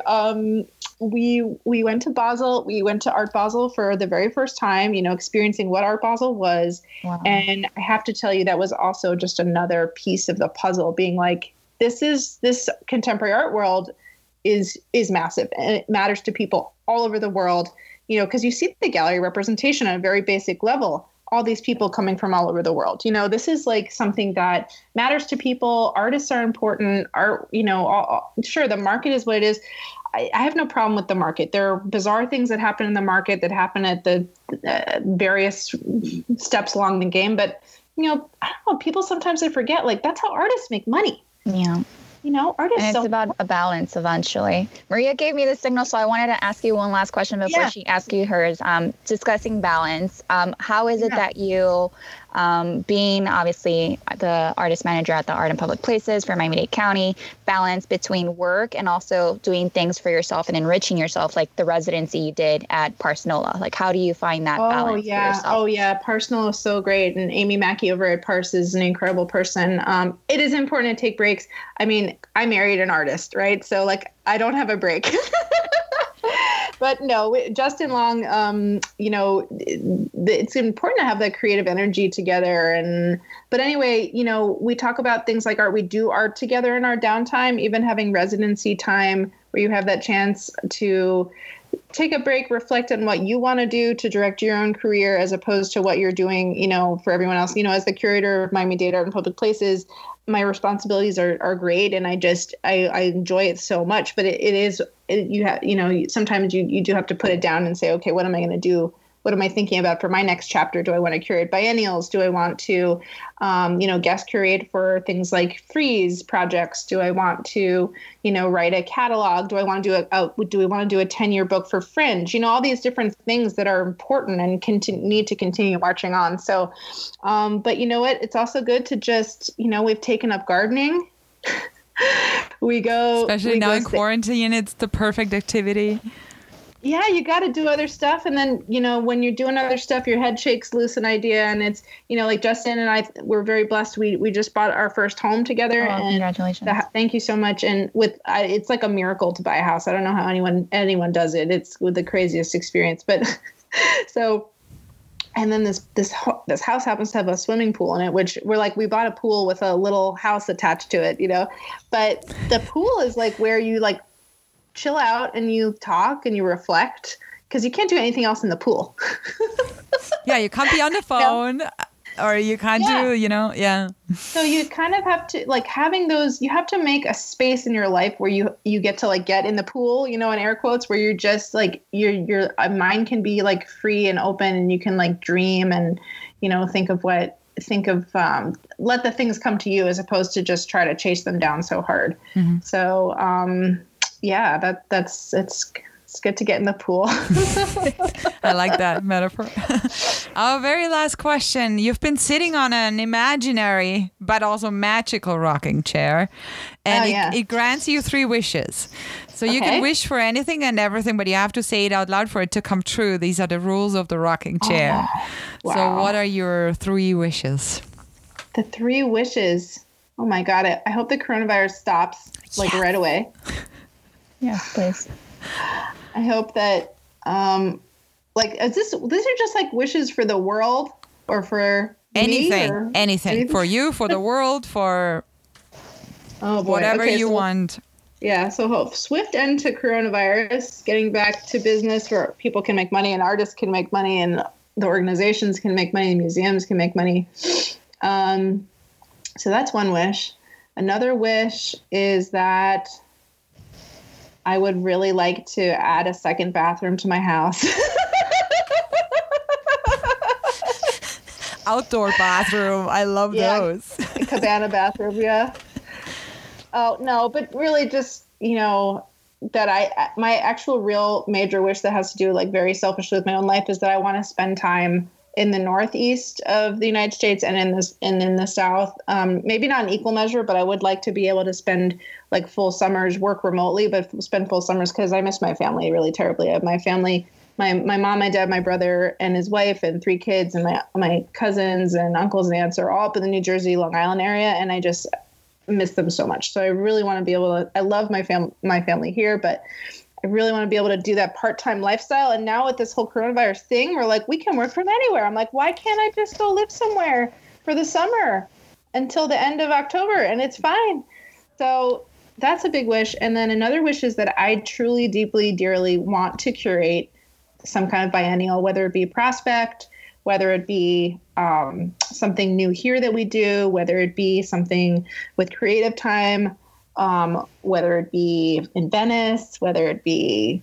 went to Basel. We went to Art Basel for the very first time, you know, experiencing what Art Basel was. Wow. And I have to tell you, that was also just another piece of the puzzle, being like, this contemporary art world is massive, and it matters to people all over the world. You know, because you see the gallery representation on a very basic level, all these people coming from all over the world. You know, this is like something that matters to people. Artists are important. Art, you know, sure, the market is what it is. I have no problem with the market. There are bizarre things that happen in the market that happen at the various steps along the game. But, you know, I don't know, people sometimes they forget, like, that's how artists make money. Yeah. You know, artists. And it's about a balance eventually. Maria gave me the signal, so I wanted to ask you one last question before she asks you hers. Discussing balance, how is it that you, being obviously the artist manager at the Art in Public Places for Miami-Dade County, balance between work and also doing things for yourself and enriching yourself, like the residency you did at Parsnola? Like, how do you find that balance for yourself? Oh, yeah. Parsnola is so great. And Amy Mackey over at Pars is an incredible person. It is important to take breaks. I mean, I married an artist, right? So, like, I don't have a break. But no, Justin Long, you know, it's important to have that creative energy together. But anyway, you know, we talk about things like art. We do art together in our downtime, even having residency time where you have that chance to take a break, reflect on what you want to do to direct your own career as opposed to what you're doing, you know, for everyone else. You know, as the curator of Miami-Dade Art in Public Places, my responsibilities are great, and I enjoy it so much. But sometimes you do have to put it down and say, okay, what am I going to do? What am I thinking about for my next chapter? Do I want to curate biennials? Do I want to, you know, guest curate for things like freeze projects? Do I want to, you know, write a catalog? Do I want to do a 10-year book for Fringe? You know, all these different things that are important and need to continue marching on. So, but you know what? It's also good to just, you know, we've taken up gardening. Especially now in quarantine, it's the perfect activity. Yeah, you got to do other stuff. And then, you know, when you're doing other stuff, your head shakes loose an idea. And it's, you know, like Justin and I, we're very blessed. We just bought our first home together. Oh, and congratulations. Thank you so much. And it's like a miracle to buy a house. I don't know how anyone does it. It's the craziest experience. But so, and then this house happens to have a swimming pool in it, which we're like, we bought a pool with a little house attached to it, you know. But the pool is like where you like chill out and you talk and you reflect, because you can't do anything else in the pool. Yeah, you can't be on the phone, or you can't do, you know, So you kind of have to like you have to make a space in your life where you get to like get in the pool, you know, in air quotes, where you're just like your mind can be like free and open, and you can like dream and, you know, let the things come to you as opposed to just try to chase them down so hard. Mm-hmm. So, yeah, it's good to get in the pool. I like that metaphor. Our very last question. You've been sitting on an imaginary but also magical rocking chair, and it grants you 3 wishes. So you can wish for anything and everything, but you have to say it out loud for it to come true. These are the rules of the rocking chair. Oh, wow. So what are your 3 wishes? The 3 wishes. Oh, my God. I hope the coronavirus stops right away. Yeah, please. I hope that, these are just like wishes for the world or for anything for you, for the world, for whatever want. Yeah. So hope swift end to coronavirus, getting back to business where people can make money and artists can make money and the organizations can make money and museums can make money. So that's one wish. Another wish is that I would really like to add a second bathroom to my house. Outdoor bathroom. I love those. Cabana bathroom. Yeah. Oh, no, but really just, you know, that my actual real major wish that has to do like very selfishly with my own life is that I want to spend time in the northeast of the United States and in the South. Maybe not in equal measure, but I would like to be able to spend like full summers, work remotely, but spend full summers, because I miss my family really terribly. I have my family, my mom, my dad, my brother and his wife and three kids, and my cousins and uncles and aunts are all up in the New Jersey, Long Island area. And I just miss them so much. So I really want to be able to, I love my family here, but I really want to be able to do that part-time lifestyle. And now with this whole coronavirus thing, we're like, we can work from anywhere. I'm like, why can't I just go live somewhere for the summer until the end of October? And it's fine. So that's a big wish. And then another wish is that I truly, deeply, dearly want to curate some kind of biennial, whether it be Prospect, whether it be something new here that we do, whether it be something with Creative Time, whether it be in Venice, whether it be,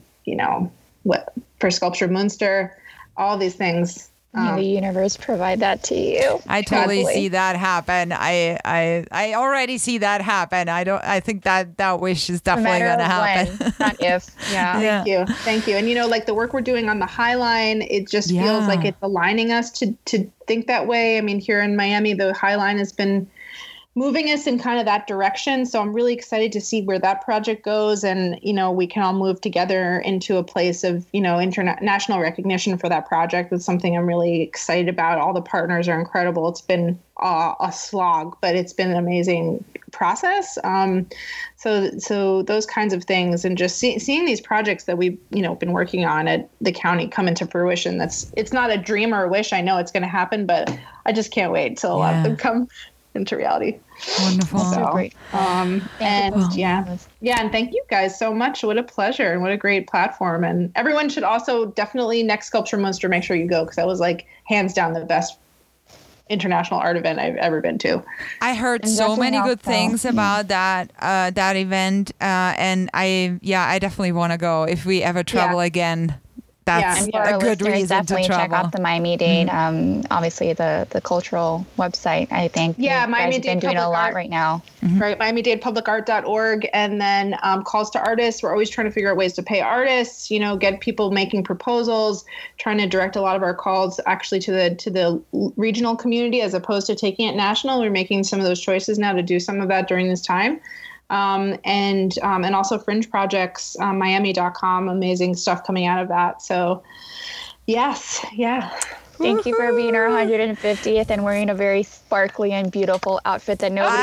for Sculpture Munster, all these things. May the universe provide that to you. I totally see that happen. I already see that happen. I think that wish is definitely going to happen. When, not if. Yeah. Thank you. And the work we're doing on the High Line, it just feels like it's aligning us to think that way. I mean, here in Miami, the High Line has been moving us in kind of that direction. So I'm really excited to see where that project goes. And, we can all move together into a place of, international recognition for that project. It's something I'm really excited about. All the partners are incredible. It's been a slog, but it's been an amazing process. So those kinds of things, and just seeing these projects that we've, been working on at the county come into fruition. It's not a dream or a wish. I know it's going to happen, but I just can't wait till a lot of them come into reality. Wonderful. So great. And thank you guys so much. What a pleasure and what a great platform. And everyone should also definitely next Sculpture Monster, make sure you go, because that was hands down the best international art event I've ever been to. I heard and so many good things about that event, and I definitely want to go if we ever travel again. That's a good reason to travel. Check out the Miami Dade, obviously the cultural website, I think. Yeah, Miami Dade doing a lot right now. Mm-hmm. Right, MiamiDadePublicArt.org, and then calls to artists. We're always trying to figure out ways to pay artists. Get people making proposals. Trying to direct a lot of our calls actually to the regional community as opposed to taking it national. We're making some of those choices now to do some of that during this time. And also fringe projects, Miami.com, amazing stuff coming out of that. So thank you for being our 150th and wearing a very sparkly and beautiful outfit that no one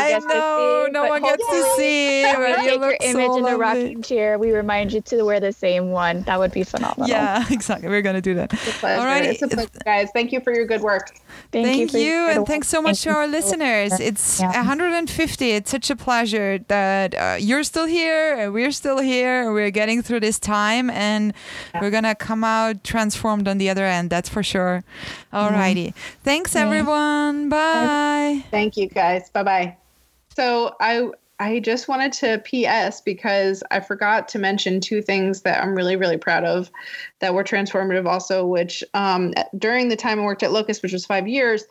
gets to see. When you take your image in the rocking chair, we remind you to wear the same one. That would be phenomenal. Yeah, exactly. We're going to do that. All right. It's a pleasure, guys. Thank you for your good work. Thank you, and thanks so much to our listeners. It's 150. It's such a pleasure that you're still here and we're still here. We're getting through this time, and we're going to come out transformed on the other end. That's for sure. All righty. Thanks, everyone. Bye. Thank you, guys. Bye-bye. So I just wanted to PS, because I forgot to mention two things that I'm really, really proud of that were transformative also, which during the time I worked at Locust, which was 5 years,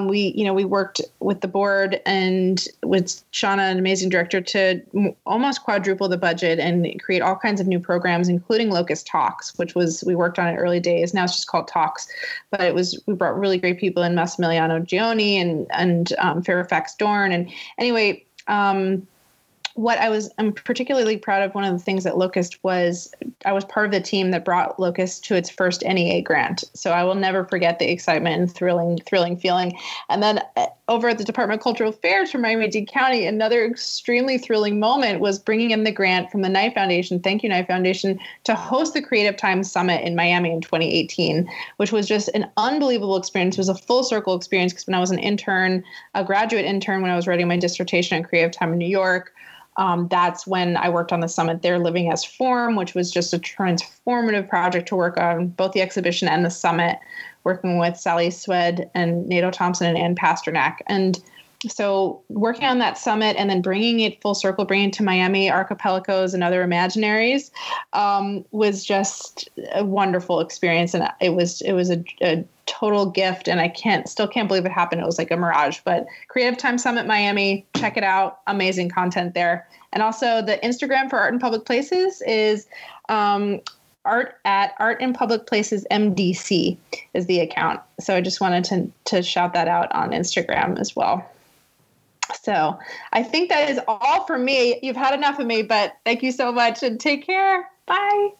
we worked with the board and with Chana, an amazing director, to almost quadruple the budget and create all kinds of new programs, including Locust Talks, which was, we worked on in early days. Now it's just called Talks, but we brought really great people in, Massimiliano Gioni and Fairfax Dorn. And anyway, I'm particularly proud of, one of the things at Locust was I was part of the team that brought Locust to its first NEA grant. So I will never forget the excitement and thrilling feeling. And then over at the Department of Cultural Affairs for Miami-Dade County, another extremely thrilling moment was bringing in the grant from the Knight Foundation, thank you Knight Foundation, to host the Creative Time Summit in Miami in 2018, which was just an unbelievable experience. It was a full circle experience, because when I was a graduate intern, when I was writing my dissertation on Creative Time in New York, that's when I worked on the summit there, Living as Form, which was just a transformative project to work on, both the exhibition and the summit, working with Sally Swed and Nato Thompson and Ann Pasternak. And so working on that summit and then bringing it full circle, bringing it to Miami, Archipelagos and Other Imaginaries, was just a wonderful experience. And it was a total gift, and I still can't believe it happened. It was like a mirage. But Creative Time Summit Miami, check it out. Amazing content there. And also the Instagram for Art in Public Places is art at Art in Public Places MDC is the account. So I just wanted to shout that out on Instagram as well. So I think that is all for me. You've had enough of me, but thank you so much and take care. Bye.